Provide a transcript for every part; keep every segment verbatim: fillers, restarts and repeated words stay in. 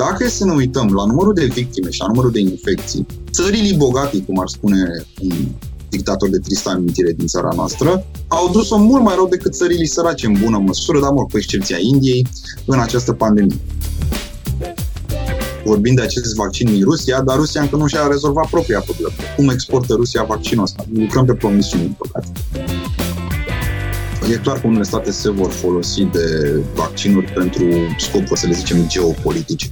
Dacă să ne uităm la numărul de victime și la numărul de infecții, țările bogate, cum ar spune un dictator de tristă amintire din țara noastră, au dus-o mult mai rău decât țările sărace în bună măsură, dar mă rog, cu excepția Indiei, în această pandemie. Vorbim de acest vaccin din Rusia, dar Rusia încă nu și-a rezolvat propria problemă. Cum exportă Rusia vaccinul ăsta? Lucrăm pe promisiuni, din păcate. E clar că unele state se vor folosi de vaccinuri pentru scopuri, să le zicem, geopolitice.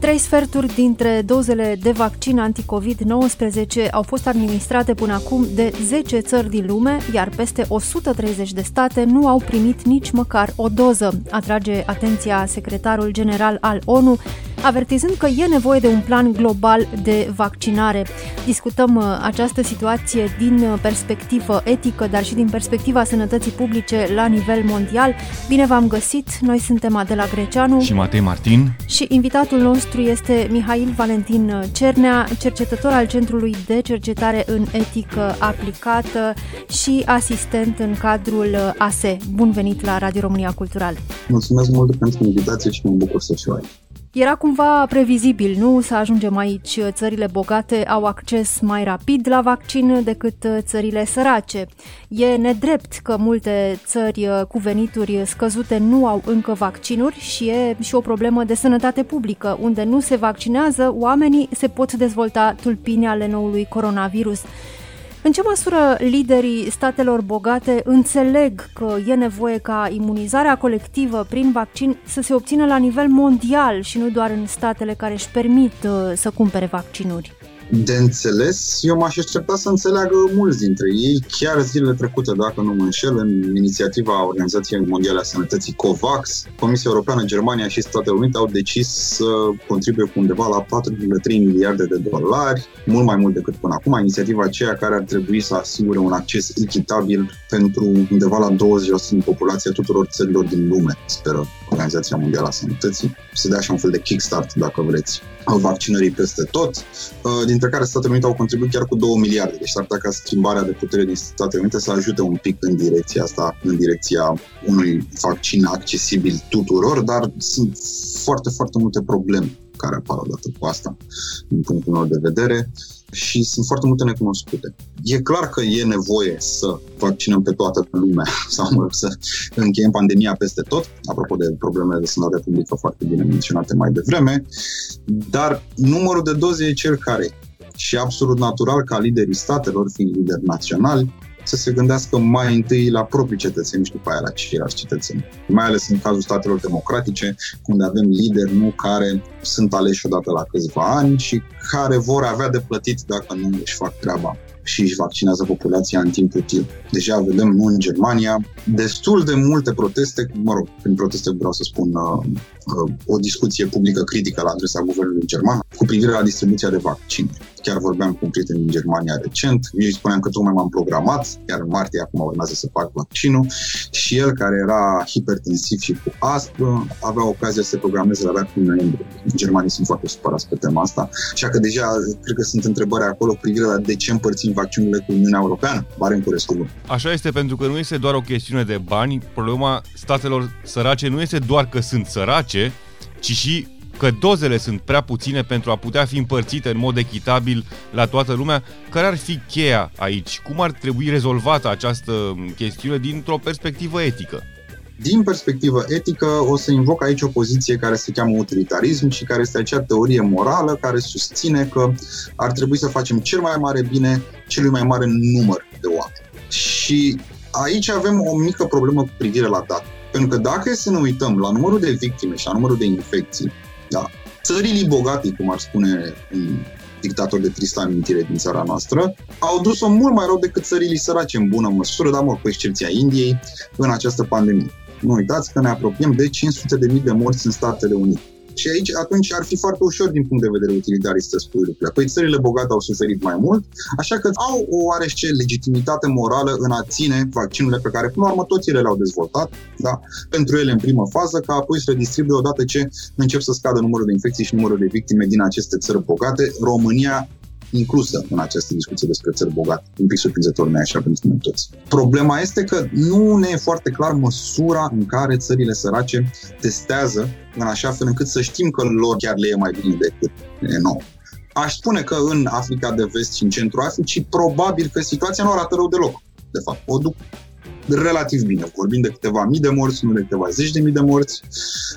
Trei sferturi dintre dozele de vaccin anti-COVID nouăsprezece au fost administrate până acum de zece țări din lume, iar peste o sută treizeci de state nu au primit nici măcar o doză, atrage atenția secretarul general al O N U, avertizând că e nevoie de un plan global de vaccinare. Discutăm această situație din perspectivă etică, dar și din perspectiva sănătății publice la nivel mondial. Bine v-am găsit! Noi suntem Adela Greceanu și Matei Martin și invitatul nostru este Mihail Valentin Cernea, cercetător al Centrului de Cercetare în Etică Aplicată și asistent în cadrul A S E. Bun venit la Radio România Cultural! Mulțumesc mult pentru invitație și mă bucur să fiu aici. Era cumva previzibil, nu? Să ajungem aici. Țările bogate au acces mai rapid la vaccin decât țările sărace. E nedrept că multe țări cu venituri scăzute nu au încă vaccinuri și e și o problemă de sănătate publică. Unde nu se vaccinează, oamenii se pot dezvolta tulpini ale noului coronavirus. În ce măsură liderii statelor bogate înțeleg că e nevoie ca imunizarea colectivă prin vaccin să se obțină la nivel mondial și nu doar în statele care își permit să cumpere vaccinuri? De înțeles, eu m-aș aștepta să înțeleagă mulți dintre ei. Chiar zilele trecute, dacă nu mă înșel, în inițiativa Organizației Mondiale a Sănătății COVAX, Comisia Europeană, Germania și Statele Unite au decis să contribuie cu undeva la patru virgulă trei miliarde de dolari, mult mai mult decât până acum, inițiativa aceea care ar trebui să asigure un acces echitabil pentru undeva la douăzeci la sută din populația tuturor țărilor din lume, speră Organizația Mondială a Sănătății. Se dea așa un fel de kickstart, dacă vreți, al vaccinării peste tot, dintre care Statele Unite au contribuit chiar cu două miliarde. Deci s-ar putea ca schimbarea de putere din Statele Unite să ajute un pic în direcția asta, în direcția unui vaccin accesibil tuturor, dar sunt foarte, foarte multe probleme care apar odată cu asta, din punctul meu de vedere, și sunt foarte multe necunoscute. E clar că e nevoie să vaccinăm pe toată lumea sau mă rog, să încheiem pandemia peste tot, apropo de problemele de sănătate publică foarte bine menționate mai devreme, dar numărul de doze e cel care și absolut natural ca liderii statelor, fiind lideri naționali, să se gândească mai întâi la proprii cetățeni și după aia la ceilalți cetățeni. Mai ales în cazul statelor democratice, unde avem lideri nu care sunt aleși odată la câțiva ani și care vor avea de plătit dacă nu își fac treaba și își vaccinează populația în timp util. Deja vedem, nu în Germania, destul de multe proteste, mă rog, prin proteste vreau să spun uh, uh, o discuție publică critică la adresa guvernului german cu privire la distribuția de vaccinuri. Chiar vorbeam cu un prieten din Germania recent, eu îi spuneam că tocmai m-am programat, iar în martie acum urmează să fac vaccinul, și el, care era hipertensiv și cu aspă, avea ocazia să se programeze la prin noiembrie. Germanii sunt foarte supărați pe tema asta, așa că deja cred că sunt întrebări acolo cu privire la de ce împărțim vaccinurile cu Uniunea Europeană, barem cu restul. Așa este, pentru că nu este doar o chestiune de bani, problema statelor sărace nu este doar că sunt sărace, ci și că dozele sunt prea puține pentru a putea fi împărțite în mod echitabil la toată lumea. Care ar fi cheia aici? Cum ar trebui rezolvată această chestiune dintr-o perspectivă etică? Din perspectivă etică o să invoc aici o poziție care se cheamă utilitarism și care este acea teorie morală care susține că ar trebui să facem cel mai mare bine celui mai mare număr de oameni. Și aici avem o mică problemă cu privire la date. Pentru că dacă să ne uităm la numărul de victime și la numărul de infecții, da, țările bogate, cum ar spune un dictator de tristă amintire din țara noastră, au dus-o mult mai rău decât țările sărace în bună măsură, dar mă, cu excepția Indiei, în această pandemie. Nu uitați că ne apropiem de cinci sute de mii de morți în Statele Unite. Și aici, atunci, ar fi foarte ușor din punct de vedere utilitarist să spui lucrurile. Păi țările bogate au suferit mai mult, așa că au o oarește legitimitate morală în a ține vaccinurile pe care, până la urmă, toți ele le-au dezvoltat, da? Pentru ele în primă fază, ca apoi să le distribuie odată ce încep să scadă numărul de infecții și numărul de victime din aceste țări bogate, România inclusă în această discuție despre țări bogate. Un pic surprinzător, nu-i așa pentru noi toți. Problema este că nu ne e foarte clar măsura în care țările sărace testează în așa fel încât să știm că lor chiar le e mai bine decât nouă. Aș spune că în Africa de Vest și în centrul Africii, probabil că situația nu arată rău deloc. De fapt, o duc relativ bine. Vorbim de câteva mii de morți, nu de câteva zeci de mii de morți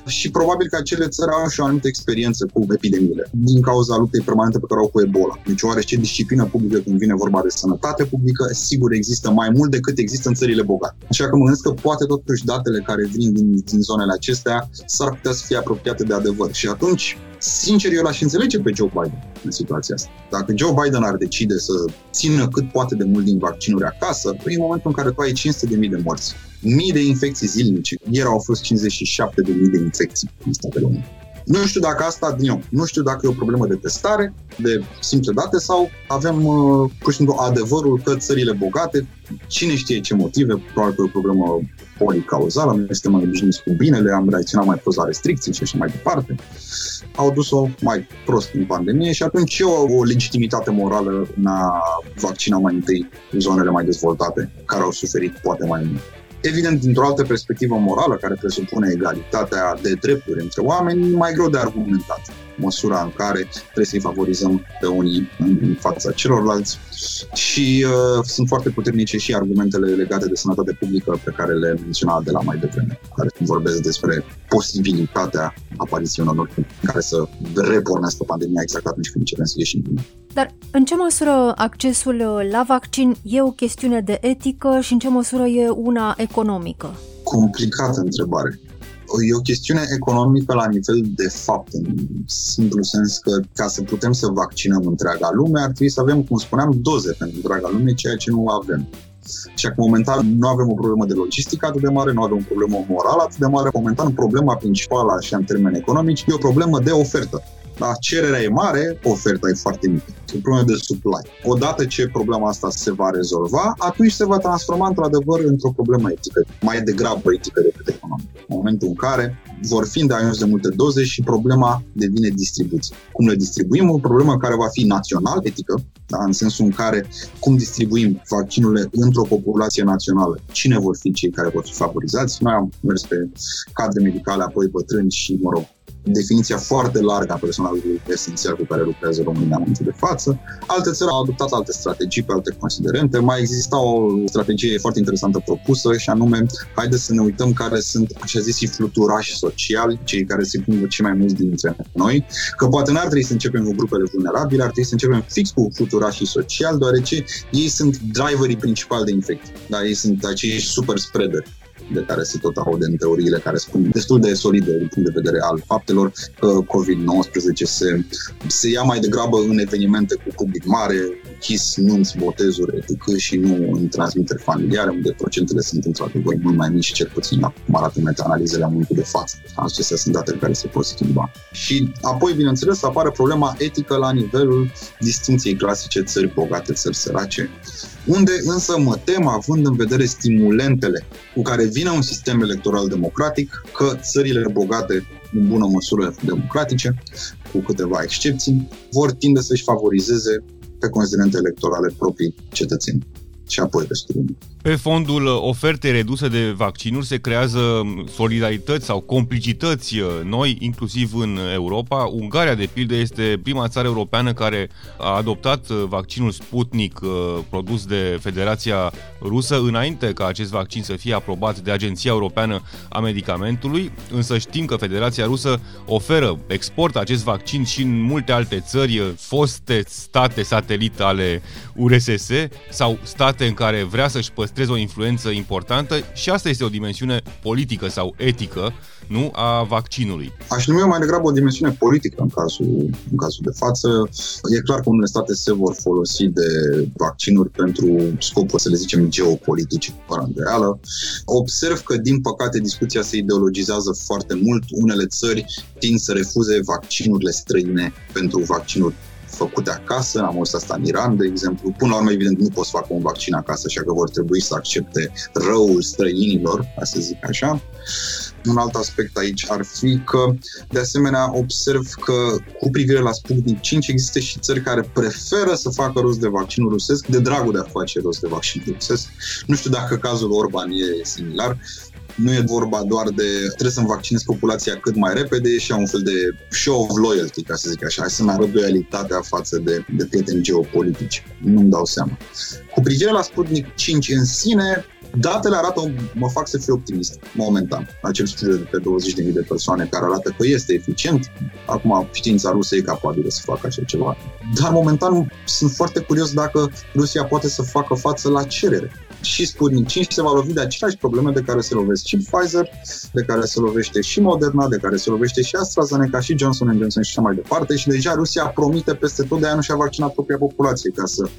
și probabil că acele țări au și o anumită experiență cu epidemiile din cauza luptei permanente pe care au cu Ebola. Deci oarește disciplină publică când vine vorba de sănătate publică, sigur există mai mult decât există în țările bogate. Așa că mă gândesc că poate totuși datele care vin din, din zonele acestea s-ar putea să fie apropiate de adevăr și atunci, sincer, eu l-aș înțelege pe Joe Biden în situația asta. Dacă Joe Biden ar decide să țină cât poate de mult din vaccinuri acasă, în momentul în care tu ai cinci sute de mii de morți, mii de infecții zilnice, ieri au fost cincizeci și șapte de mii de infecții în Statele Unite. Nu știu dacă asta, din nou, nu știu dacă e o problemă de testare, de simple date sau avem, pur și simplu, adevărul că țările bogate, cine știe ce motive, probabil că e o problemă policauzală, noi suntem mai obișnuiți cu binele, am reacționat mai prost la restricții și așa mai departe, au dus-o mai prost în pandemie și atunci eu o legitimitate morală în a vaccina mai întâi zonele mai dezvoltate, care au suferit poate mai mult. Evident, dintr-o altă perspectivă morală, care presupune egalitatea de drepturi între oameni, mai greu de argumentat. Măsura în care trebuie să-i favorizăm pe unii în fața celorlalți. Și uh, sunt foarte puternice și argumentele legate de sănătate publică pe care le menționa Adela mai devreme, care vorbesc despre posibilitatea apariției unor care să repornească pandemia exact atunci când începem să ieșim din. Dar în ce măsură accesul la vaccin e o chestiune de etică și în ce măsură e una economică? Complicată întrebare. E o chestiune economică la nivel de fapt, în simplu sens că ca să putem să vaccinăm întreaga lume, ar trebui să avem, cum spuneam, doze pentru întreaga lume, ceea ce nu avem. Și acum, momentan, nu avem o problemă de logistică atât de mare, nu avem o problemă morală atât de mare. Momentan, problema principală, și în termeni economici, e o problemă de ofertă. La cererea e mare, oferta e foarte mică. E o problemă de supply. Odată ce problema asta se va rezolva, atunci se va transforma într-adevăr într-o problemă etică, mai degrabă etică decât economică. În momentul în care vor fi îndeajuns de multe doze și problema devine distribuție. Cum le distribuim? O problemă care va fi național etică, da? În sensul în care cum distribuim vaccinurile într-o populație națională, cine vor fi cei care vor fi favorizați. Noi am mers pe cadre medicale, apoi bătrâni și, mă rog, definiția foarte largă a personalului esențial cu care lucrează România în momentul de față. Alte țări au adoptat alte strategii pe alte considerente. Mai exista o strategie foarte interesantă propusă și anume, haideți să ne uităm care sunt, așa zisii, fluturași sociali, cei care se plimbă cei mai mulți dintre noi, că poate n-ar trebui să începem cu grupele vulnerabile, ar trebui să începem fix cu fluturașii sociali, deoarece ei sunt driverii principali de infecții. Da, ei sunt acei super spreaderi de care se tot aude în teoriile care spun destul de solide din punct de vedere al faptelor că covid nouăsprezece se, se ia mai degrabă în evenimente cu public mare, chis, nunți, botezuri, etc. și nu în transmiteri familiare, unde procentele sunt într-adevăr mult mai mici, cel puțin acum arată meta-analizele în momentul de față. Acestea sunt datele care se pot schimba. Și apoi, bineînțeles, apare problema etică la nivelul distinției clasice țări bogate, țări sărace, unde însă mă tem, având în vedere stimulentele cu care vine un sistem electoral democratic, că țările bogate, în bună măsură democratice, cu câteva excepții, vor tinde să-și favorizeze pe considerente electorale proprii cetățeni și apoi restul lumii. Pe fondul ofertei reduse de vaccinuri se creează solidarități sau complicități noi, inclusiv în Europa. Ungaria, de pildă, este prima țară europeană care a adoptat vaccinul Sputnik produs de Federația Rusă înainte ca acest vaccin să fie aprobat de Agenția Europeană a Medicamentului, însă știm că Federația Rusă oferă, exportă acest vaccin și în multe alte țări, foste state satelite ale U R S S sau state state în care vrea să-și păstreze o influență importantă și asta este o dimensiune politică sau etică, nu, a vaccinului. Aș numi mai degrabă o dimensiune politică în cazul, în cazul de față. E clar că unele state se vor folosi de vaccinuri pentru scopuri, să le zicem, geopolitice, fără îndoială. Observ că, din păcate, discuția se ideologizează foarte mult. Unele țări tind să refuze vaccinurile străine pentru vaccinuri făcute acasă, am văzut asta în Iran, de exemplu. Până la urmă, evident, nu pot să facă un vaccin acasă, așa că vor trebui să accepte răul străinilor, ca să zic așa. Un alt aspect aici ar fi că, de asemenea, observ că, cu privire la Sputnik cinci, există și țări care preferă să facă rost de vaccinul rusesc, de dragul de a face rost de vaccinul rusesc. Nu știu dacă cazul Orban e similar. Nu e vorba doar de trebuie să-mi vaccinez populația cât mai repede, e și un fel de show of loyalty, ca să zic așa. Hai să-mi arăt loialitatea față de, de prieteni geopolitici. Nu-mi dau seama. Cu privire la Sputnik cinci în sine, datele arată, mă fac să fiu optimist, momentan. Acel studiu de pe douăzeci de mii de persoane care arată că este eficient. Acum știința rusă e capabilă să facă așa ceva. Dar momentan sunt foarte curios dacă Rusia poate să facă față la cerere. Și Sputnik cinci se va lovi de aceleași probleme de care se lovesc și Pfizer, de care se lovește și Moderna, de care se lovește și AstraZeneca, și Johnson and Johnson și așa mai departe. Și deja Rusia promite peste tot, de aia nu și-a vaccinat propria populație, ca să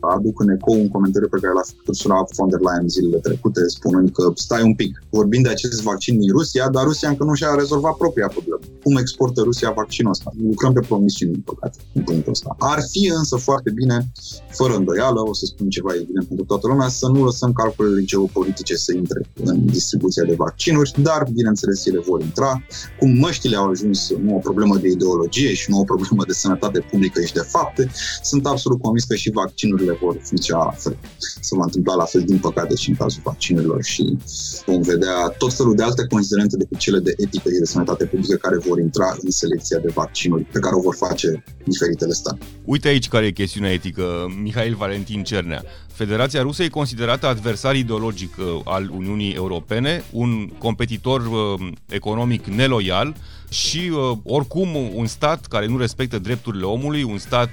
aduc în ecou un comentariu pe care l-a făcut Ursula von der Leyen zilele trecute, spunând că stai un pic, vorbind de acest vaccin din Rusia, dar Rusia încă nu și-a rezolvat propria problemă. Cum exportă Rusia vaccinul ăsta? Lucrăm pe promisiuni, din păcate, în punctul ăsta. Ar fi însă foarte bine, fără îndoială, o să spun ceva evident pentru toată lumea, să nu lăsăm calculele geopolitice să intre în distribuția de vaccinuri, dar, bineînțeles, ele vor intra. Cum măștile au ajuns nu o problemă de ideologie și nu o problemă de sănătate publică și de fapte, sunt absolut convins că și vaccinurile vor funcționa la fel. Se va întâmpla la fel, din păcate, și în cazul vaccinurilor și vom vedea tot felul de alte considerente decât cele de etică și de sănătate publică care vor intra în selecția de vaccinuri pe care o vor face diferitele state. Uite aici care e chestiunea etică, Mihail Valentin Cernea. Federația Rusă e considerată adversar ideologic al Uniunii Europene, un competitor economic neloial și oricum un stat care nu respectă drepturile omului, un stat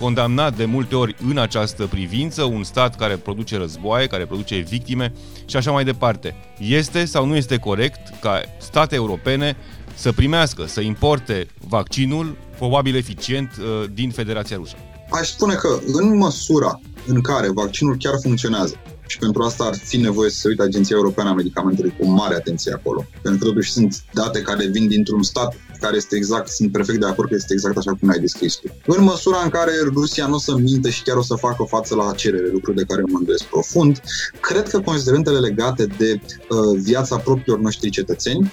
condamnat de multe ori în această privință, un stat care produce războaie, care produce victime și așa mai departe. Este sau nu este corect ca state europene să primească, să importe vaccinul, probabil eficient, din Federația Rusă? Aș spune că în măsura în care vaccinul chiar funcționează, și pentru asta ar fi nevoie să se uite Agenția Europeană a Medicamentelor cu mare atenție acolo, pentru că totuși sunt date care vin dintr-un stat care este exact, sunt perfect de acord că este exact așa cum ai descris tu. În măsura în care Rusia nu o să minte și chiar o să facă față la cerere, lucruri de care mă îndoiesc profund, cred că considerentele legate de uh, viața propriilor noștri cetățeni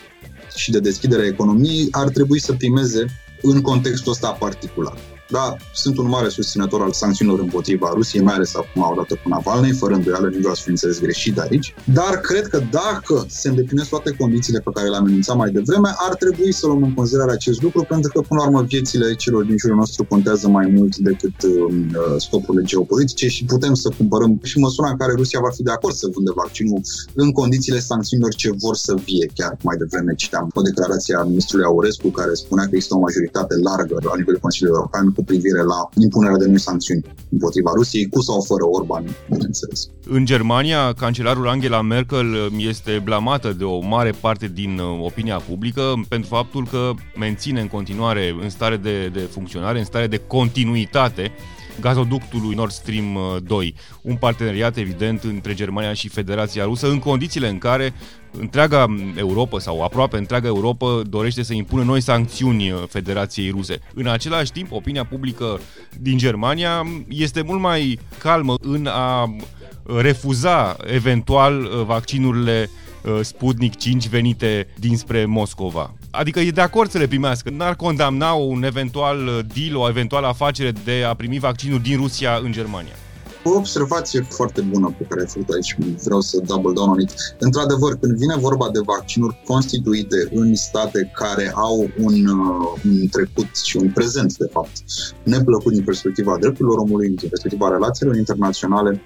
și de deschiderea economiei ar trebui să primeze în contextul ăsta particular. Da, sunt un mare susținător al sancțiunilor împotriva Rusiei, mai ales acum odată cu Navalnei, fără îndoială, nu vreau să fiu înțeles greșit aici. Dar cred că dacă se îndeplinesc toate condițiile pe care le-am enunțat mai devreme, ar trebui să luăm în considerare acest lucru, pentru că, până la urmă, viețile celor din jurul nostru contează mai mult decât uh, scopurile geopolitice și putem să cumpărăm și măsura în care Rusia va fi de acord să vândă vaccinul în condițiile sancțiunilor ce vor să vie. Chiar mai devreme citeam o declarație a ministrului Aureescu, care spunea că există o majoritate largă la nivelul Consiliului European cu privire la impunerea de noi sancțiuni împotriva Rusiei, cu sau fără Orban, bineînțeles. În Germania, cancelarul Angela Merkel este blamată de o mare parte din opinia publică pentru faptul că menține în continuare în stare de, de funcționare, în stare de continuitate, gazoductului Nord Stream doi, un parteneriat evident între Germania și Federația Rusă, în condițiile în care întreaga Europa sau aproape întreaga Europa dorește să impună noi sancțiuni Federației Ruse. În același timp, opinia publică din Germania este mult mai calmă în a refuza eventual vaccinurile Sputnik cinci venite dinspre Moscova. Adică e de acord să le primească. N-ar condamna un eventual deal, o eventuală afacere de a primi vaccinul din Rusia în Germania. O observație foarte bună pe care ai făcut aici, vreau să double down on it. Într-adevăr, când vine vorba de vaccinuri constituite în state care au un, un trecut și un prezent, de fapt, neplăcut din perspectiva drepturilor omului, din perspectiva relațiilor internaționale,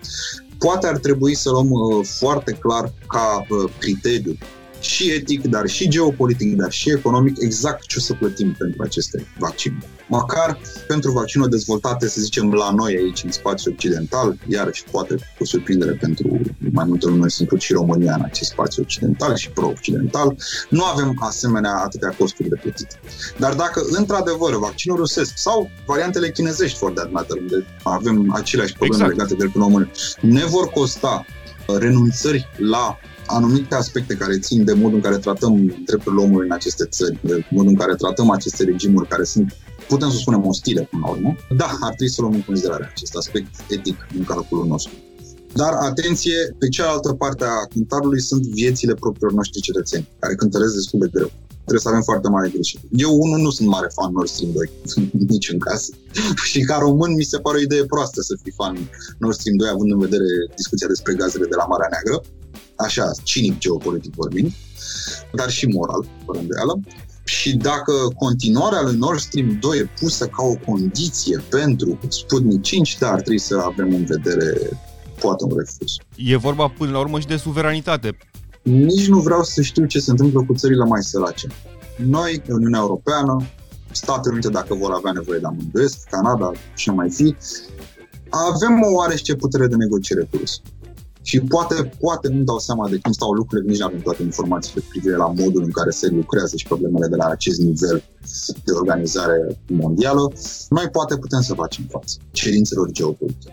poate ar trebui să luăm uh, foarte clar ca uh, criteriu și etic, dar și geopolitic, dar și economic, exact ce o să plătim pentru aceste vaccinuri. Măcar pentru vaccinuri dezvoltate, să zicem, la noi aici, în spațiul occidental, iarăși poate cu surprindere pentru mai multe lume, se includ și România în acest spațiu occidental și pro-occidental, nu avem asemenea atâtea costuri de plătit. Dar dacă, într-adevăr, vaccinul rusesc sau variantele chinezești, for that matter, unde avem aceleași probleme exact. legate de române, ne vor costa renunțări la anumite aspecte care țin de modul în care tratăm drepturile omului în aceste țări, de modul în care tratăm aceste regimuri care sunt, putem să spunem, ostile până la urmă, da, ar trebui să luăm în considerare acest aspect etic în calculul nostru. Dar, atenție, pe cealaltă parte a cântarului sunt viețile propriilor noștri cetățeni, care cântăresc destul de greu. Trebuie să avem foarte mare grijă. Eu, unul, nu sunt mare fan Nord Stream doi, niciun caz. Și ca român mi se pare o idee proastă să fii fan Nord Stream doi, având în vedere discuția despre gazele de la Marea Neagră, așa, cinic geopolitic vorbind, dar și moral, fără îndoială. Și dacă continuarea lui Nord Stream doi e pusă ca o condiție pentru Sputnik cinci, dar ar trebui să avem în vedere poate un refuz. E vorba până la urmă și de suveranitate. Nici nu vreau să știu ce se întâmplă cu țările mai sărace. Noi, Uniunea Europeană, Statele Unite, dacă vor avea nevoie de amândoi, Canada și nu mai fi, avem o oarește putere de negociere cu Rusia. Și poate, poate nu dau seama de cum stau lucrurile, nici nu avem toate informațiile cu privire la modul în care se lucrează și problemele de la acest nivel de organizare mondială. Noi poate putem să facem față cerințelor geopolitice.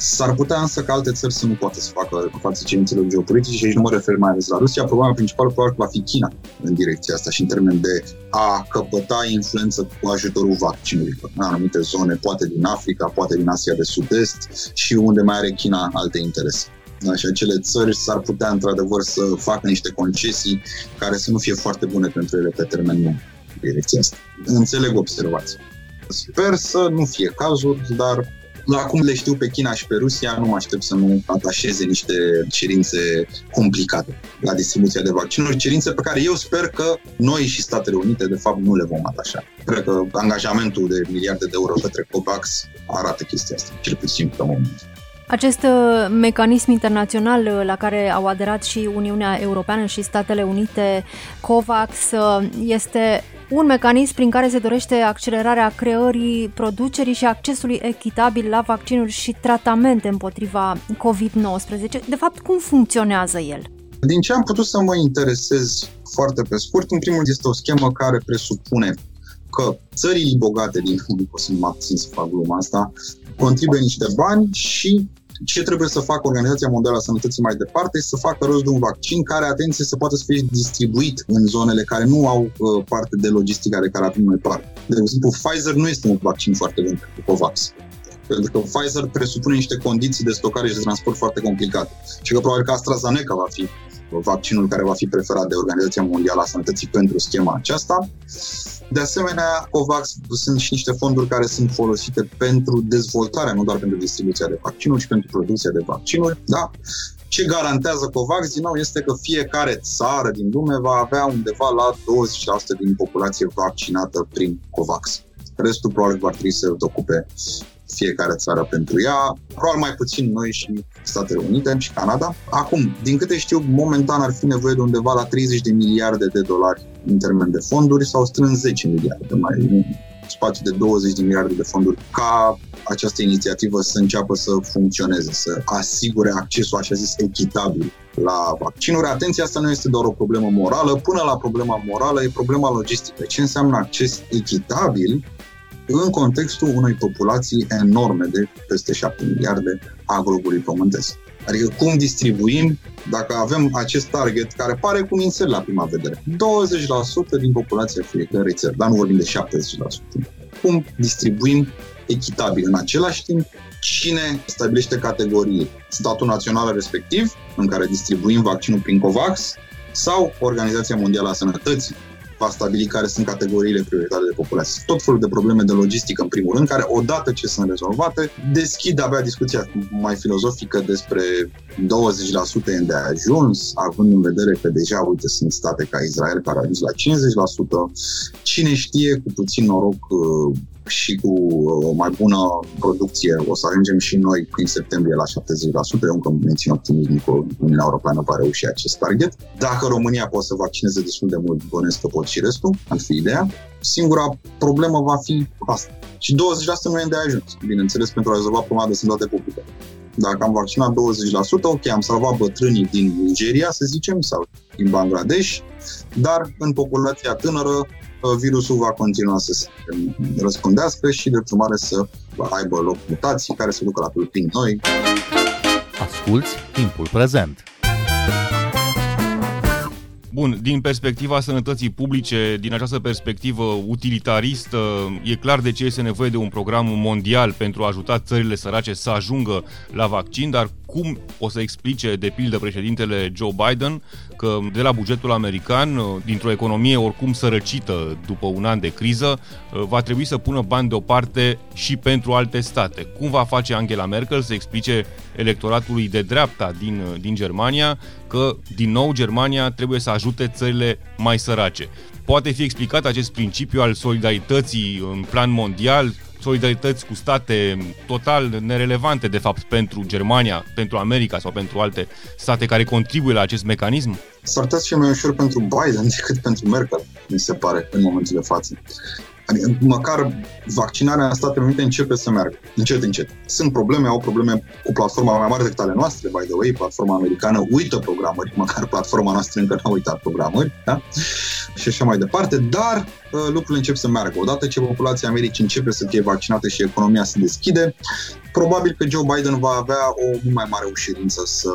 S-ar putea însă că alte țări să nu poată să facă față cerințelor geopolitice și aici nu mă refer mai ales la Rusia. Problema principală probabil va fi China în direcția asta și în termen de a căpăta influență cu ajutorul vaccinurilor în anumite zone, poate din Africa, poate din Asia de Sud-Est și unde mai are China alte interese. Da, și acele țări s-ar putea într-adevăr să facă niște concesii care să nu fie foarte bune pentru ele pe termen lung. Direcția asta. Înțeleg observația. Sper să nu fie cazul, dar la cum le știu pe China și pe Rusia, nu mă aștept să nu atașeze niște cerințe complicate la distribuția de vaccinuri, cerințe pe care eu sper că noi și Statele Unite, de fapt, nu le vom atașa. Cred că angajamentul de miliarde de euro către COVAX arată chestia asta, cel puțin pe moment. Acest mecanism internațional la care au aderat și Uniunea Europeană și Statele Unite, COVAX, este un mecanism prin care se dorește accelerarea creării, producerii și accesului echitabil la vaccinuri și tratamente împotriva covid nouăsprezece. De fapt, cum funcționează el? Din ce am putut să mă interesez foarte pe scurt, în primul rând este o schemă care presupune că țările bogate din lume, o să mă abțin să fac gluma asta, contribuie niște bani și ce trebuie să facă Organizația Mondială a Sănătății mai departe este să facă rost de un vaccin care, atenție, se poate să fie distribuit în zonele care nu au uh, parte de logistica de care avem noi parte. De exemplu, Pfizer nu este un vaccin foarte bun pentru COVAX, pentru că Pfizer presupune niște condiții de stocare și de transport foarte complicate și că probabil că AstraZeneca va fi vaccinul care va fi preferat de Organizația Mondială a Sănătății pentru schema aceasta. De asemenea, COVAX sunt și niște fonduri care sunt folosite pentru dezvoltarea, nu doar pentru distribuția de vaccinuri, ci pentru producția de vaccinuri. Da? Ce garantează COVAX, din nou, este că fiecare țară din lume va avea undeva la douăzeci la sută din populație vaccinată prin COVAX. Restul probabil va trebui să ocupe fiecare țară pentru ea, probabil mai puțin noi și Statele Unite și Canada. Acum, din câte știu, momentan ar fi nevoie de undeva la treizeci de miliarde de dolari în termen de fonduri, sau strâns zece miliarde, mai spațiu de douăzeci de miliarde de fonduri ca această inițiativă să înceapă să funcționeze, să asigure accesul, așa zis, echitabil la vaccinuri. Atenție, asta nu este doar o problemă morală, până la problema morală e problema logistică. Ce înseamnă acces echitabil în contextul unei populații enorme de peste șapte miliarde a globului pământesc? Adică cum distribuim, dacă avem acest target care pare cu mințel la prima vedere, douăzeci la sută din populația fiecărei țări, dar nu vorbim de șaptezeci la sută. Cum distribuim echitabil? În același timp, cine stabilește categorii? Statul național respectiv, în care distribuim vaccinul prin COVAX, sau Organizația Mondială a Sănătății va stabili care sunt categoriile prioritare de populație. Tot felul de probleme de logistică, în primul rând, care, odată ce sunt rezolvate, deschid abia discuția mai filozofică despre douăzeci la sută de ajuns, având în vedere că deja, uite, sunt state ca Israel care a ajuns la cincizeci la sută. Cine știe, cu puțin noroc, și cu o mai bună producție o să ajungem și noi prin septembrie la șaptezeci la sută. Eu încă mențin optimismul că Uniunea Europeană va reuși acest target. Dacă România poate să vaccineze destul de mult, bănesc că pot și restul, ar fi ideea. Singura problemă va fi asta. Și douăzeci la sută nu e de ajuns, bineînțeles, pentru a rezolva problema de sănătate publică. Dacă am vaccinat douăzeci la sută, ok, am salvat bătrânii din Nigeria, să zicem, sau din Bangladesh, dar în populația tânără virusul va continua să se răspândească și, de urmare, să aibă loc mutații care se ducă la tulpini noi. Asculți Timpul Prezent! Bun, din perspectiva sănătății publice, din această perspectivă utilitaristă, e clar de ce este nevoie de un program mondial pentru a ajuta țările sărace să ajungă la vaccin, dar cum o să explice, de pildă, președintele Joe Biden că de la bugetul american, dintr-o economie oricum sărăcită după un an de criză, va trebui să pună bani deoparte și pentru alte state? Cum va face Angela Merkel să explice electoratului de dreapta din, din Germania că, din nou, Germania trebuie să ajute țările mai sărace? Poate fi explicat acest principiu al solidarității în plan mondial, solidarități cu state total nerelevante, de fapt, pentru Germania, pentru America sau pentru alte state care contribuie la acest mecanism? S-ar putea să fie mai ușor pentru Biden decât pentru Merkel, mi se pare, în momentul de față. Adică, măcar vaccinarea în Statele Unite începe să meargă, încet, încet. Sunt probleme, au probleme cu platforma mai mare decât ale noastre, by the way, platforma americană uită programări, măcar platforma noastră încă n-a uitat programări, da? Și așa mai departe, dar lucrurile încep să meargă. Odată ce populația Americii începe să fie vaccinată și economia se deschide, probabil că Joe Biden va avea o mai mare ușurință să,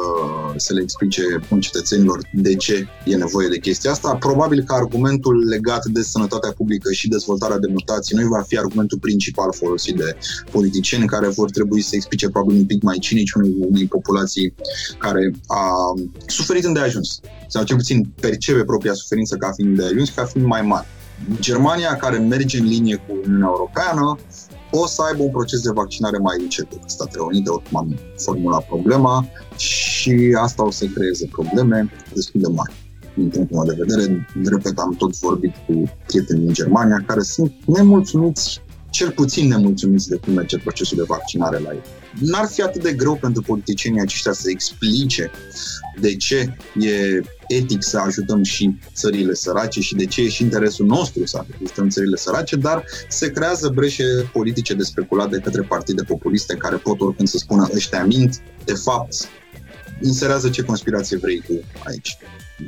să le explice cetățenilor de ce e nevoie de chestia asta. Probabil că argumentul legat de sănătatea publică și dezvoltarea de mutații noi va fi argumentul principal folosit de politicieni care vor trebui să explice probabil un pic mai cinici unei, unei populații care a suferit îndeajuns, sau cel puțin percebe propria suferință ca fiind îndeajuns, ca fiind mai mare. Germania, care merge în linie cu Uniunea Europeană, o să aibă un proces de vaccinare mai încet decât Statele Unite, oricum am formulat problema, și asta o să creeze probleme destul de mari. Din punctul meu de vedere, repet, am tot vorbit cu prieteni din Germania care sunt nemulțumiți, cel puțin nemulțumiți de cum merge procesul de vaccinare la ei. N-ar fi atât de greu pentru politicienii aceștia să explice de ce e etic să ajutăm și țările sărace și de ce e și interesul nostru să ajutăm țările sărace, dar se creează breșe politice de speculat de către partide populiste care pot oricând să spună ăștia mint, de fapt inserează ce conspirație vrei cu aici.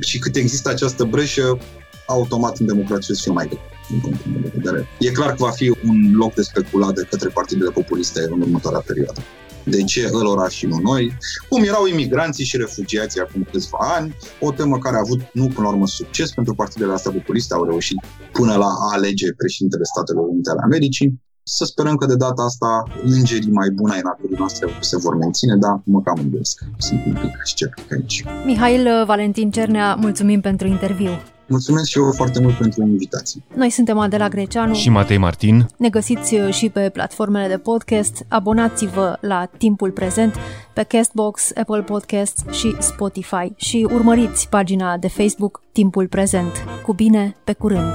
Și cât există această breșă, automat în democrație să fie mai greu. Din punctul meu de vedere. E clar că va fi un loc de speculat de către partidele populiste în următoarea perioadă. De ce ălora și nu noi? Cum erau imigranții și refugiații acum câțiva ani, o temă care a avut, nu până la urmă, succes pentru partidele astea populiste, au reușit până la a alege președintele Statelor Unite ale Americii. Să sperăm că de data asta îngerii mai buni ai naturii noastre se vor menține, dar mă cam îndesc. Sunt un pic sceptic aici. Mihail Valentin Cernea, mulțumim pentru interviu. Mulțumesc și eu foarte mult pentru invitație. Noi suntem Adela Greceanu și Matei Martin. Ne găsiți și pe platformele de podcast. Abonați-vă la Timpul Prezent pe Castbox, Apple Podcasts și Spotify și urmăriți pagina de Facebook Timpul Prezent. Cu bine, pe curând!